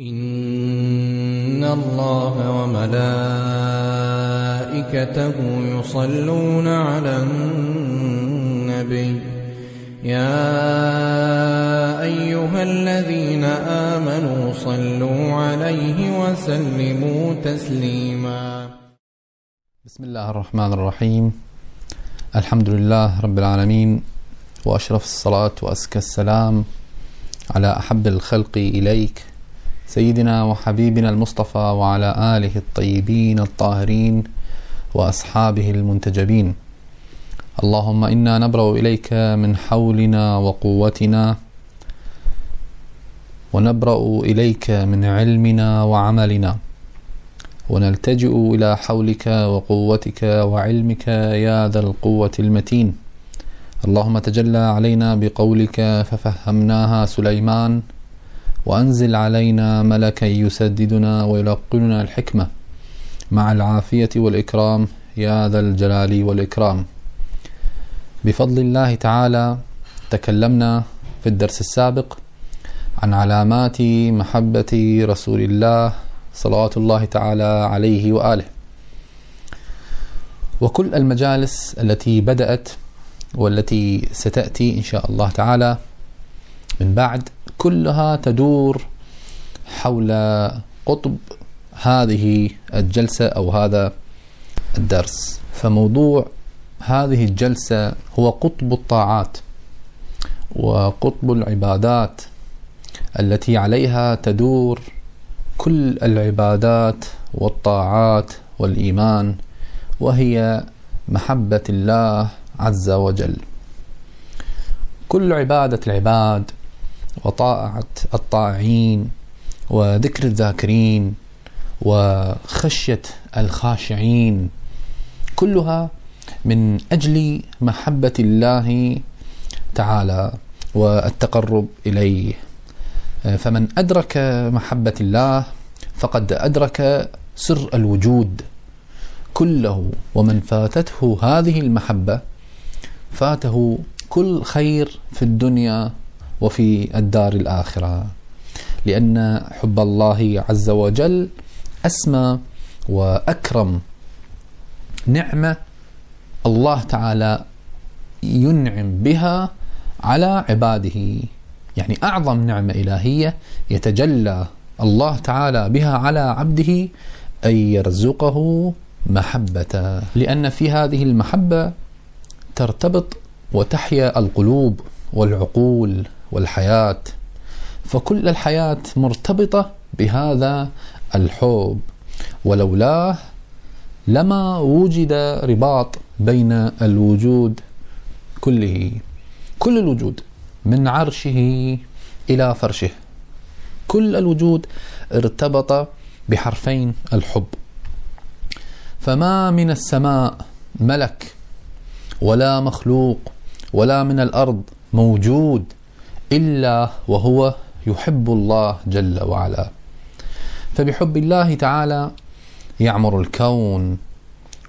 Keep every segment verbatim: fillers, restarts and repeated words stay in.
إن الله وملائكته يصلون على النبي يا أيها الذين آمنوا صلوا عليه وسلموا تسليما. بسم الله الرحمن الرحيم. الحمد لله رب العالمين، وأشرف الصلاة وأزكى السلام على أحب الخلق إليك سيدنا وحبيبنا المصطفى وعلى آله الطيبين الطاهرين وأصحابه المنتجبين. اللهم إنا نبرأ إليك من حولنا وقوتنا، ونبرأ إليك من علمنا وعملنا، ونلتجئ إلى حولك وقوتك وعلمك يا ذا القوة المتين. اللهم تجلى علينا بقولك ففهمناها سليمان، وأنزل علينا ملكا يسددنا ويلقننا الحكمة مع العافية والإكرام يا ذا الجلال والإكرام. بفضل الله تعالى تكلمنا في الدرس السابق عن علامات محبة رسول الله صلوات الله تعالى عليه وآله، وكل المجالس التي بدأت والتي ستأتي إن شاء الله تعالى من بعد كلها تدور حول قطب هذه الجلسة أو هذا الدرس. فموضوع هذه الجلسة هو قطب الطاعات وقطب العبادات التي عليها تدور كل العبادات والطاعات والإيمان، وهي محبة الله عز وجل. كل عبادة العباد وطاعة الطائعين وذكر الذاكرين وخشية الخاشعين كلها من أجل محبة الله تعالى والتقرب إليه. فمن أدرك محبة الله فقد أدرك سر الوجود كله، ومن فاتته هذه المحبة فاته كل خير في الدنيا وفي الدار الآخرة، لأن حب الله عز وجل أسمى وأكرم نعمة الله تعالى ينعم بها على عباده، يعني أعظم نعمة إلهية يتجلى الله تعالى بها على عبده أن يرزقه محبته، لأن في هذه المحبة ترتبط وتحيا القلوب والعقول والحياة، فكل الحياة مرتبطة بهذا الحب، ولولاه لما وجد رباط بين الوجود كله، كل الوجود من عرشه إلى فرشه، كل الوجود ارتبط بحرفين الحب. فما من السماء ملك ولا مخلوق ولا من الأرض موجود إلا وهو يحب الله جل وعلا. فبحب الله تعالى يعمر الكون،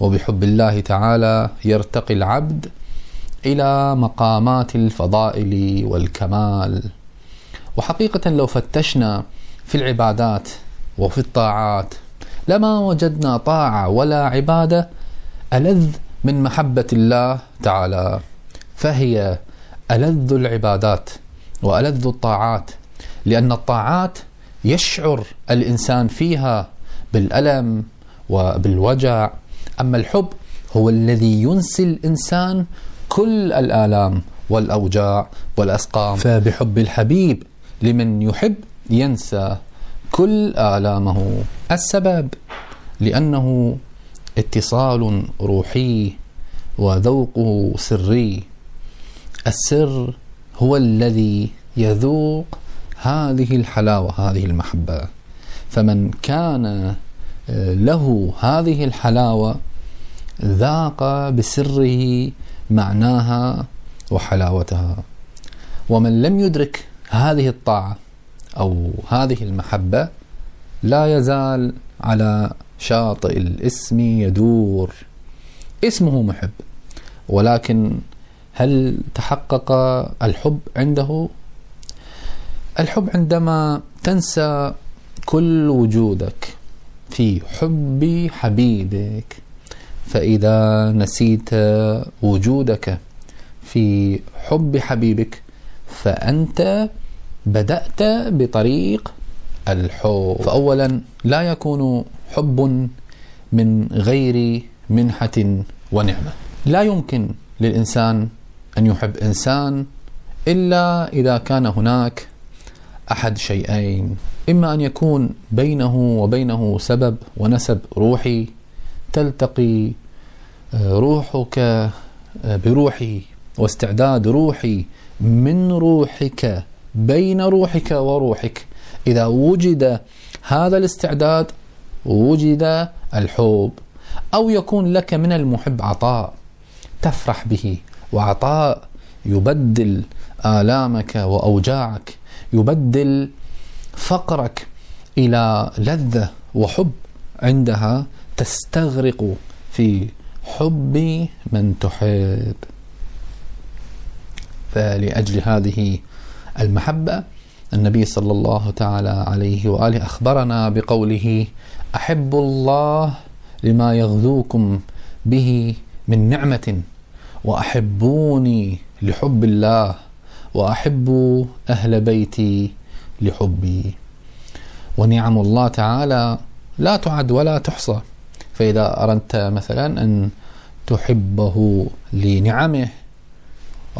وبحب الله تعالى يرتقي العبد إلى مقامات الفضائل والكمال. وحقيقة لو فتشنا في العبادات وفي الطاعات لما وجدنا طاعة ولا عبادة ألذ من محبة الله تعالى، فهي ألذ العبادات وألذ الطاعات، لأن الطاعات يشعر الإنسان فيها بالألم وبالوجع، أما الحب هو الذي ينسي الإنسان كل الآلام والأوجاع والأسقام. فبحب الحبيب لمن يحب ينسى كل آلامه. السبب لأنه اتصال روحي وذوقه سري، السر هو الذي يذوق هذه الحلاوة هذه المحبة، فمن كان له هذه الحلاوة ذاق بسره معناها وحلاوتها، ومن لم يدرك هذه الطاعة أو هذه المحبة لا يزال على شاطئ الاسم يدور، اسمه محب، ولكن هل تحقق الحب عنده؟ الحب عندما تنسى كل وجودك في حب حبيبك، فإذا نسيت وجودك في حب حبيبك فأنت بدأت بطريق الحب. فأولا لا يكون حب من غير منحة ونعمة، لا يمكن للإنسان أن يحب إنسان إلا إذا كان هناك أحد شيئين، إما أن يكون بينه وبينه سبب ونسب روحي، تلتقي روحك بروحي واستعداد روحي من روحك بين روحك وروحك، إذا وجد هذا الاستعداد وجد الحب. أو يكون لك من المحب عطاء تفرح به، وعطاء يبدل آلامك وأوجاعك، يبدل فقرك إلى لذة وحب، عندها تستغرق في حب من تحب. فلأجل هذه المحبة النبي صلى الله تعالى عليه وآله أخبرنا بقوله: أحب الله لما يغذوكم به من نعمة، وأحبوني لحب الله، وأحب أهل بيتي لحبي. ونعم الله تعالى لا تعد ولا تحصى، فإذا أردت مثلا أن تحبه لنعمه،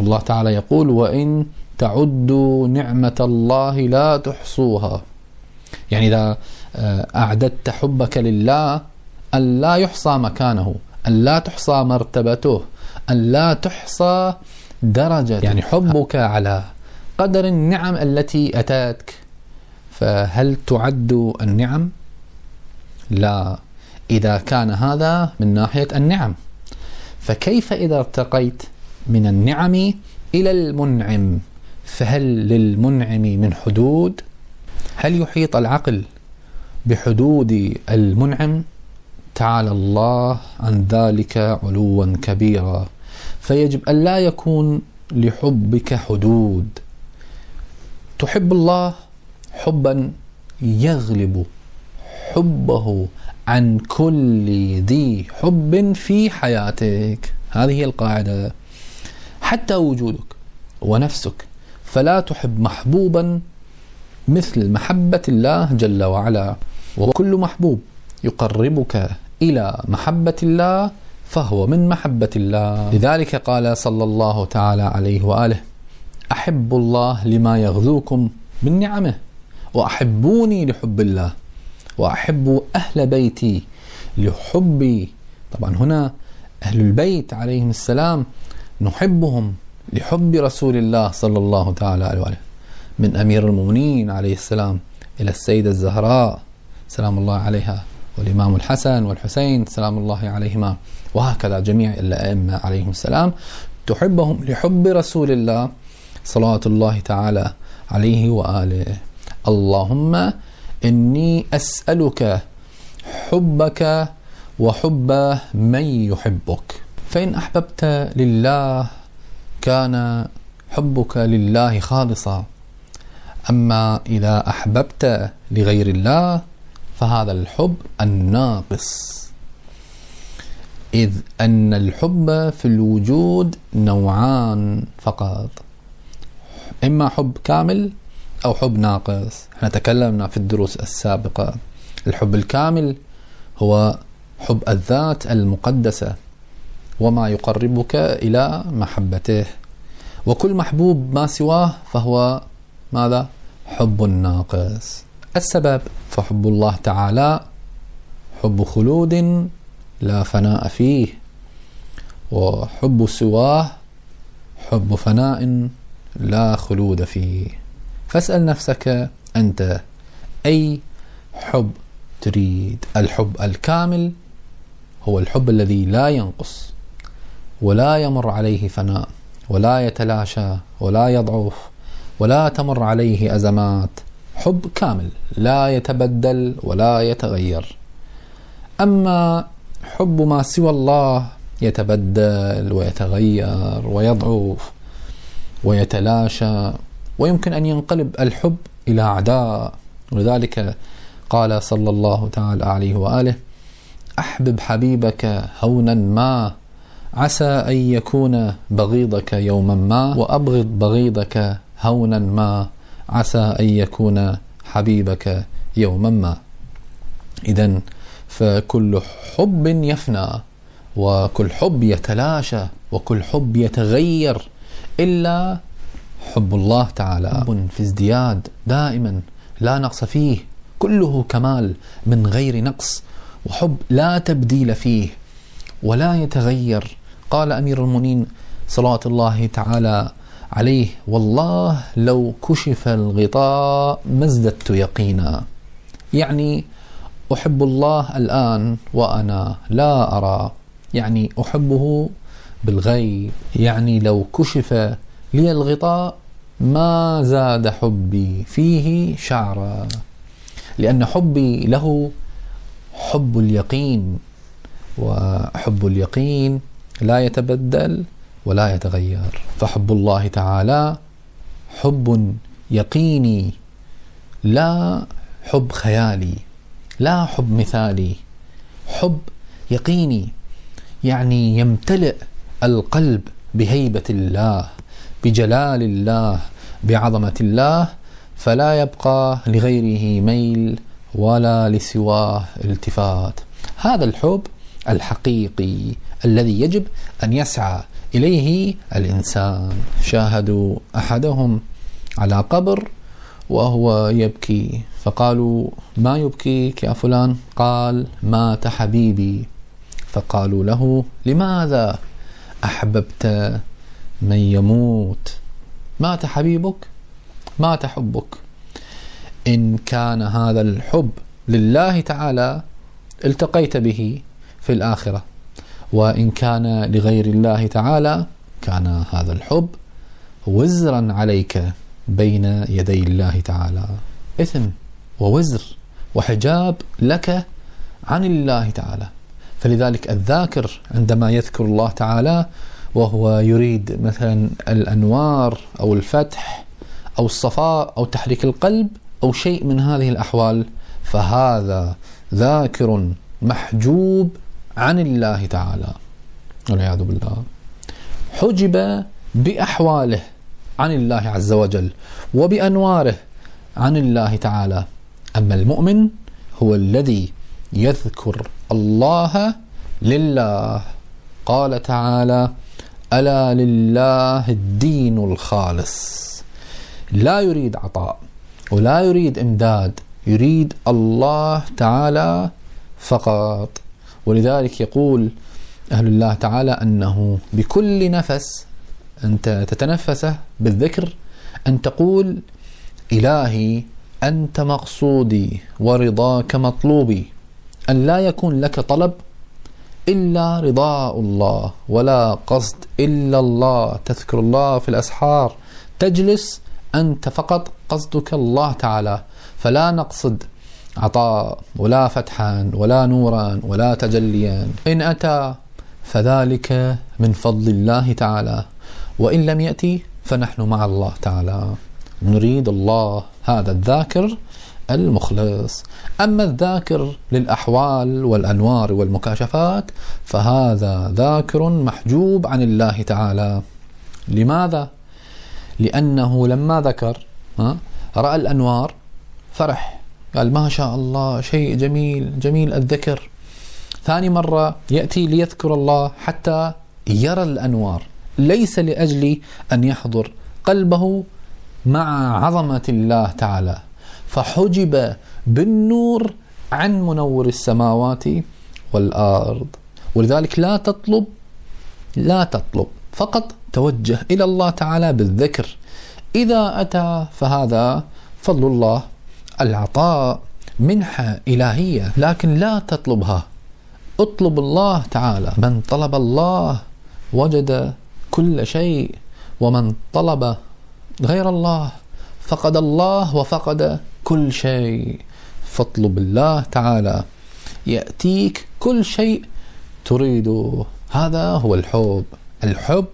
الله تعالى يقول: وإن تعدوا نعمة الله لا تحصوها. يعني إذا أعددت حبك لله أن لا يحصى مكانه، أن لا تحصى مرتبته، أن لا تحصى درجة، يعني حبك على قدر النعم التي أتاتك. فهل تعد النعم؟ لا، إذا كان هذا من ناحية النعم، فكيف إذا ارتقيت من النعم إلى المنعم؟ فهل للمنعم من حدود؟ هل يحيط العقل بحدود المنعم؟ تعالى الله عن ذلك علوا كبيرا. فيجب أن لا يكون لحبك حدود. تحب الله حبا يغلب حبه عن كل ذي حب في حياتك، هذه القاعدة، حتى وجودك ونفسك. فلا تحب محبوبا مثل محبة الله جل وعلا، وكل محبوب يقربك إلى محبة الله فهو من محبة الله. لذلك قال صلى الله تعالى عليه وآله: أحب الله لما يغذوكم من نعمه، وأحبوني لحب الله، وأحب أهل بيتي لحبي. طبعا هنا أهل البيت عليهم السلام نحبهم لحب رسول الله صلى الله تعالى عليه وآله، من أمير المؤمنين عليه السلام إلى السيدة الزهراء سلام الله عليها، والإمام الحسن والحسين سلام الله عليهما، وهكذا جميع الأئمة عليهم السلام، تحبهم لحب رسول الله صلوات الله تعالى عليه وآله. اللهم إني أسألك حبك وحب من يحبك. فإن أحببت لله كان حبك لله خالصا، أما إذا أحببت لغير الله فهذا الحب الناقص، إذ أن الحب في الوجود نوعان فقط، إما حب كامل أو حب ناقص. احنا تكلمنا في الدروس السابقة، الحب الكامل هو حب الذات المقدسة وما يقربك إلى محبته، وكل محبوب ما سواه فهو ماذا؟ حب ناقص. السبب: فحب الله تعالى حب خلود لا فناء فيه، وحب سواه حب فناء لا خلود فيه. فاسأل نفسك أنت أي حب تريد؟ الحب الكامل هو الحب الذي لا ينقص ولا يمر عليه فناء، ولا يتلاشى ولا يضعف، ولا تمر عليه أزمات، حب كامل لا يتبدل ولا يتغير. أما حب ما سوى الله يتبدل ويتغير ويضعف ويتلاشى، ويمكن أن ينقلب الحب إلى أعداء. ولذلك قال صلى الله تعالى عليه وآله: أحبب حبيبك هونا ما عسى أن يكون بغيضك يوما ما، وأبغض بغيضك هونا ما عسى أن يكون حبيبك يوما ما. إذن فكل حب يفنى، وكل حب يتلاشى، وكل حب يتغير، إلا حب الله تعالى، حب في ازدياد دائما لا نقص فيه، كله كمال من غير نقص، وحب لا تبديل فيه ولا يتغير. قال أمير المؤمنين صلوات الله تعالى عليه: والله لو كشف الغطاء ما ازددت يقينا. يعني أحب الله الآن وأنا لا أرى، يعني أحبه بالغيب، يعني لو كشف لي الغطاء ما زاد حبي فيه شعرا، لأن حبي له حب اليقين، وحب اليقين لا يتبدل ولا يتغير. فحب الله تعالى حب يقيني، لا حب خيالي، لا حب مثالي، حب يقيني، يعني يمتلئ القلب بهيبة الله، بجلال الله، بعظمة الله، فلا يبقى لغيره ميل ولا لسواه التفات. هذا الحب الحقيقي الذي يجب أن يسعى إليه الإنسان. شاهدوا أحدهم على قبر وهو يبكي، فقالوا: ما يبكيك يا فلان؟ قال: مات حبيبي. فقالوا له: لماذا أحببت من يموت؟ مات حبيبك، مات حبك. إن كان هذا الحب لله تعالى التقيت به في الآخرة، وإن كان لغير الله تعالى كان هذا الحب وزرا عليك بين يدي الله تعالى، إثم ووزر وحجاب لك عن الله تعالى. فلذلك الذاكر عندما يذكر الله تعالى وهو يريد مثلا الأنوار أو الفتح أو الصفاء أو تحريك القلب أو شيء من هذه الأحوال، فهذا ذاكر محجوب عن الله تعالى والعياذ بالله، حجب بأحواله عن الله عز وجل وبأنواره عن الله تعالى. أما المؤمن هو الذي يذكر الله لله. قال تعالى: ألا لله الدين الخالص. لا يريد عطاء ولا يريد إمداد، يريد الله تعالى فقط. ولذلك يقول أهل الله تعالى أنه بكل نفس أنت تتنفسه بالذكر أن تقول: إلهي أنت مقصودي ورضاك مطلوبي، أن لا يكون لك طلب إلا رضاء الله ولا قصد إلا الله. تذكر الله في الأسحار، تجلس أنت فقط قصدك الله تعالى، فلا نقصد عطاء ولا فتحا ولا نورا ولا تجليا. إن أتى فذلك من فضل الله تعالى، وإن لم يأتي فنحن مع الله تعالى، نريد الله. هذا الذاكر المخلص. أما الذاكر للأحوال والأنوار والمكاشفات فهذا ذاكر محجوب عن الله تعالى. لماذا؟ لأنه لما ذكر رأى الأنوار فرح، قال: ما شاء الله، شيء جميل، جميل الذكر. ثاني مرة يأتي ليذكر الله حتى يرى الأنوار، ليس لأجل أن يحضر قلبه مع عظمة الله تعالى، فحجب بالنور عن منور السماوات والأرض. ولذلك لا تطلب، لا تطلب، فقط توجه إلى الله تعالى بالذكر. إذا أتى فهذا فضل الله، العطاء، منحة إلهية، لكن لا تطلبها، اطلب الله تعالى. من طلب الله وجد كل شيء، ومن طلب غير الله فقد الله وفقد كل شيء. فاطلب الله تعالى يأتيك كل شيء تريده. هذا هو الحب. الحب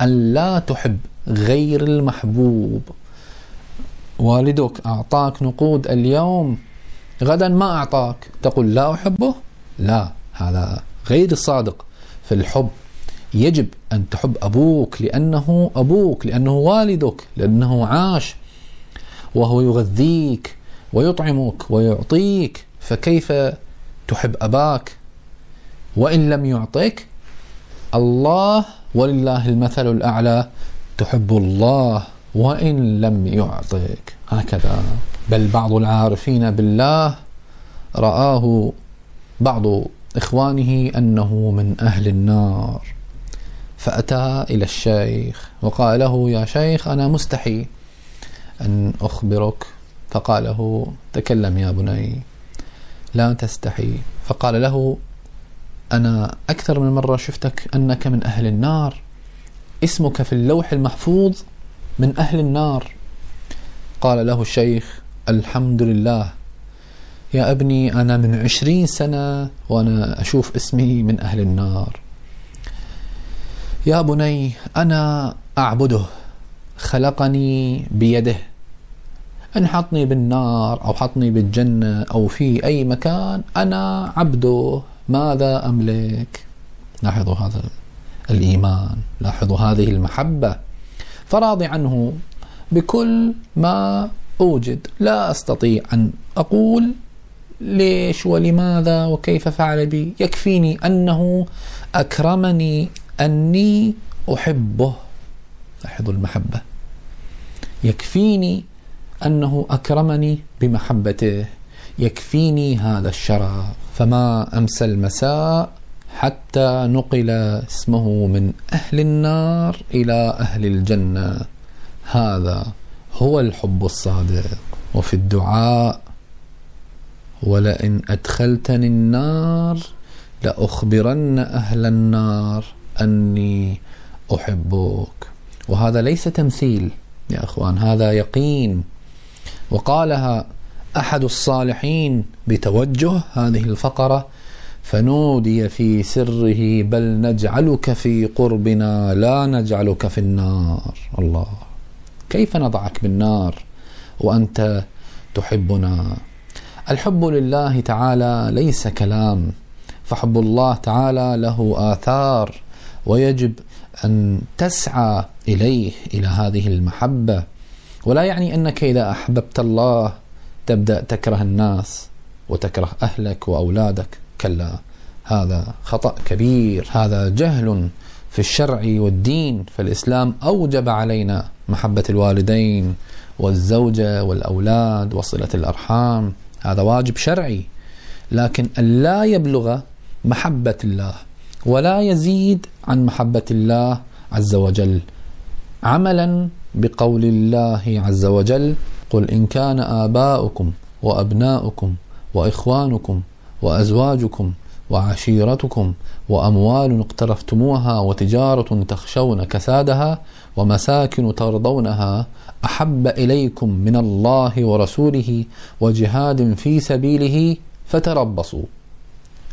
أن لا تحب غير المحبوب. والدك أعطاك نقود اليوم، غدا ما أعطاك تقول لا أحبه، لا، هذا غير الصادق في الحب. يجب أن تحب أبوك لأنه أبوك، لأنه والدك، لأنه عاش وهو يغذيك ويطعمك ويعطيك، فكيف تحب أباك وإن لم يعطيك؟ الله ولله المثل الأعلى، تحب الله وإن لم يعطيك. هكذا بل بعض العارفين بالله رآه بعض إخوانه أنه من أهل النار، فأتى إلى الشيخ وقال له: يا شيخ أنا مستحي أن أخبرك. فقال له: تكلم يا بني. لا تستحي. فقال له: أنا أكثر من مرة شفتك أنك من أهل النار، اسمك في اللوح المحفوظ من أهل النار. قال له الشيخ: الحمد لله يا ابني، أنا من عشرين سنة وأنا أشوف اسمي من أهل النار. يا بني، أنا أعبده، خلقني بيده، إن حطني بالنار أو حطني بالجنة أو في أي مكان أنا عبده، ماذا أملك؟ لاحظوا هذا الإيمان، لاحظوا هذه المحبة. فراضي عنه بكل ما أوجد، لا أستطيع أن أقول ليش ولماذا وكيف فعل بي، يكفيني أنه أكرمني أني أحبه. لاحظوا المحبة، يكفيني أنه أكرمني بمحبته، يكفيني هذا الشرف. فما أمسى المساء حتى نقل اسمه من أهل النار إلى أهل الجنة. هذا هو الحب الصادق. وفي الدعاء: ولئن أدخلتني النار لأخبرن أهل النار أني أحبك. وهذا ليس تمثيل يا أخوان، هذا يقين. وقالها أحد الصالحين بتوجه هذه الفقرة: فنودي في سره بل نجعلك في قربنا لا نجعلك في النار. الله، كيف نضعك بالنار وأنت تحبنا؟ الحب لله تعالى ليس كلام، فحب الله تعالى له آثار، ويجب أن تسعى إليه، إلى هذه المحبة. ولا يعني أنك إذا أحببت الله تبدأ تكره الناس وتكره أهلك وأولادك، كلا، هذا خطأ كبير، هذا جهل في الشرع والدين. فالإسلام أوجب علينا محبة الوالدين والزوجة والأولاد وصلة الأرحام، هذا واجب شرعي، لكن ألا يبلغ محبة الله ولا يزيد عن محبة الله عز وجل، عملا بقول الله عز وجل: قل إن كان آباؤكم وأبناؤكم وإخوانكم وأزواجكم وعشيرتكم وأموال اقترفتموها وتجارة تخشون كسادها ومساكن ترضونها أحب إليكم من الله ورسوله وجهاد في سبيله فتربصوا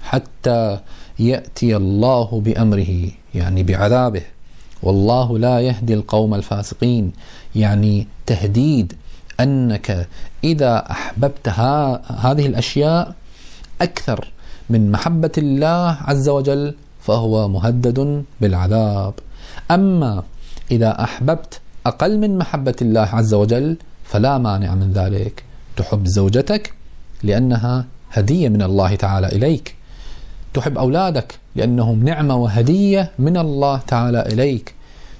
حتى يأتي الله بأمره، يعني بعذابه، والله لا يهدي القوم الفاسقين. يعني تهديد أنك إذا أحببت هذه الأشياء أكثر من محبة الله عز وجل فهو مهدد بالعذاب. أما إذا أحببت أقل من محبة الله عز وجل فلا مانع من ذلك، تحب زوجتك لأنها هدية من الله تعالى إليك، تحب أولادك لأنهم نعمة وهدية من الله تعالى إليك،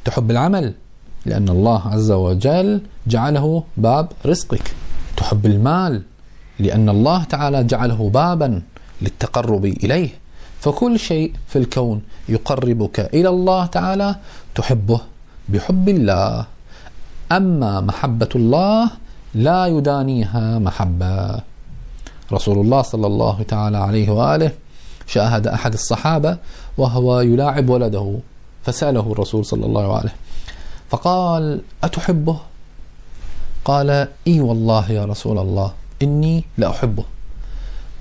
تحب العمل لأن الله عز وجل جعله باب رزقك، تحب المال لأن الله تعالى جعله بابا للتقرب إليه. فكل شيء في الكون يقربك إلى الله تعالى تحبه بحب الله. أما محبة الله لا يدانيها محبة. رسول الله صلى الله تعالى عليه وآله شاهد أحد الصحابة وهو يلاعب ولده، فسأله الرسول صلى الله عليه فقال: أتحبه؟ قال: إي والله يا رسول الله، إني لأحبه.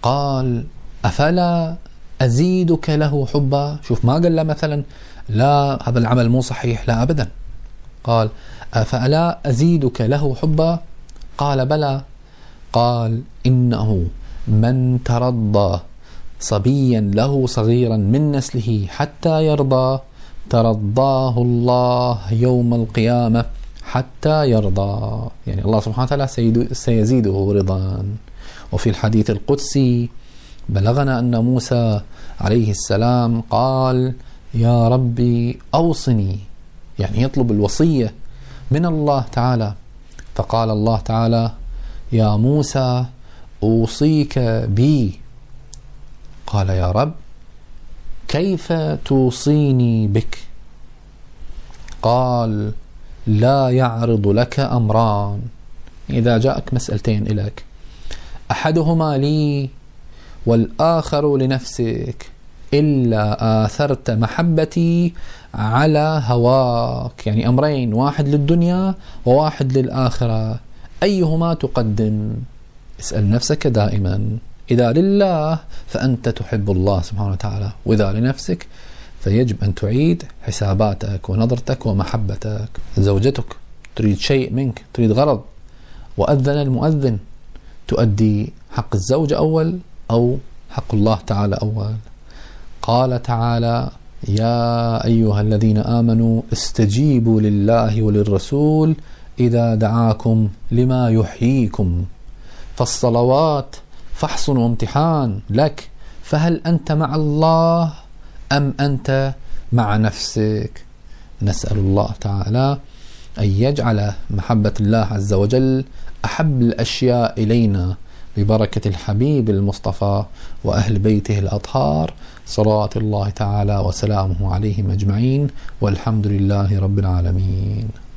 قال: أفلا أزيدك له حبا؟ شوف، ما قال له مثلا لا هذا العمل مو صحيح، لا أبدا. قال: أفلا أزيدك له حبا؟ قال: بلى. قال: إنه من ترضى صبيا له صغيرا من نسله حتى يرضى ترضاه الله يوم القيامة حتى يرضى. يعني الله سبحانه وتعالى سيزيده رضا. وفي الحديث القدسي بلغنا أن موسى عليه السلام قال يا ربي أوصني، يعني يطلب الوصية من الله تعالى. فقال الله تعالى يا موسى أوصيك بي. قال يا رب كيف توصيني بك؟ قال لا يعرض لك أمران، إذا جاءك مسألتين إليك أحدهما لي والآخر لنفسك، إلا آثرت محبتي على هواك. يعني أمرين، واحد للدنيا وواحد للآخرة، أيهما تقدم؟ اسأل نفسك دائما. إذا لله فأنت تحب الله سبحانه وتعالى، وإذا لنفسك فيجب أن تعيد حساباتك ونظرتك ومحبتك. زوجتك تريد شيء منك، تريد غرض، وأذن المؤذن، تؤدي حق الزوجة أول أو حق الله تعالى أول؟ قال تعالى يا أيها الذين آمنوا استجيبوا لله وللرسول إذا دعاكم لما يحييكم. فالصلوات فحص وامتحان لك، فهل أنت مع الله أم أنت مع نفسك؟ نسأل الله تعالى أن يجعل محبة الله عز وجل أحب الأشياء إلينا ببركة الحبيب المصطفى وأهل بيته الأطهار، صلاة الله تعالى وسلامه عليهم أجمعين، والحمد لله رب العالمين.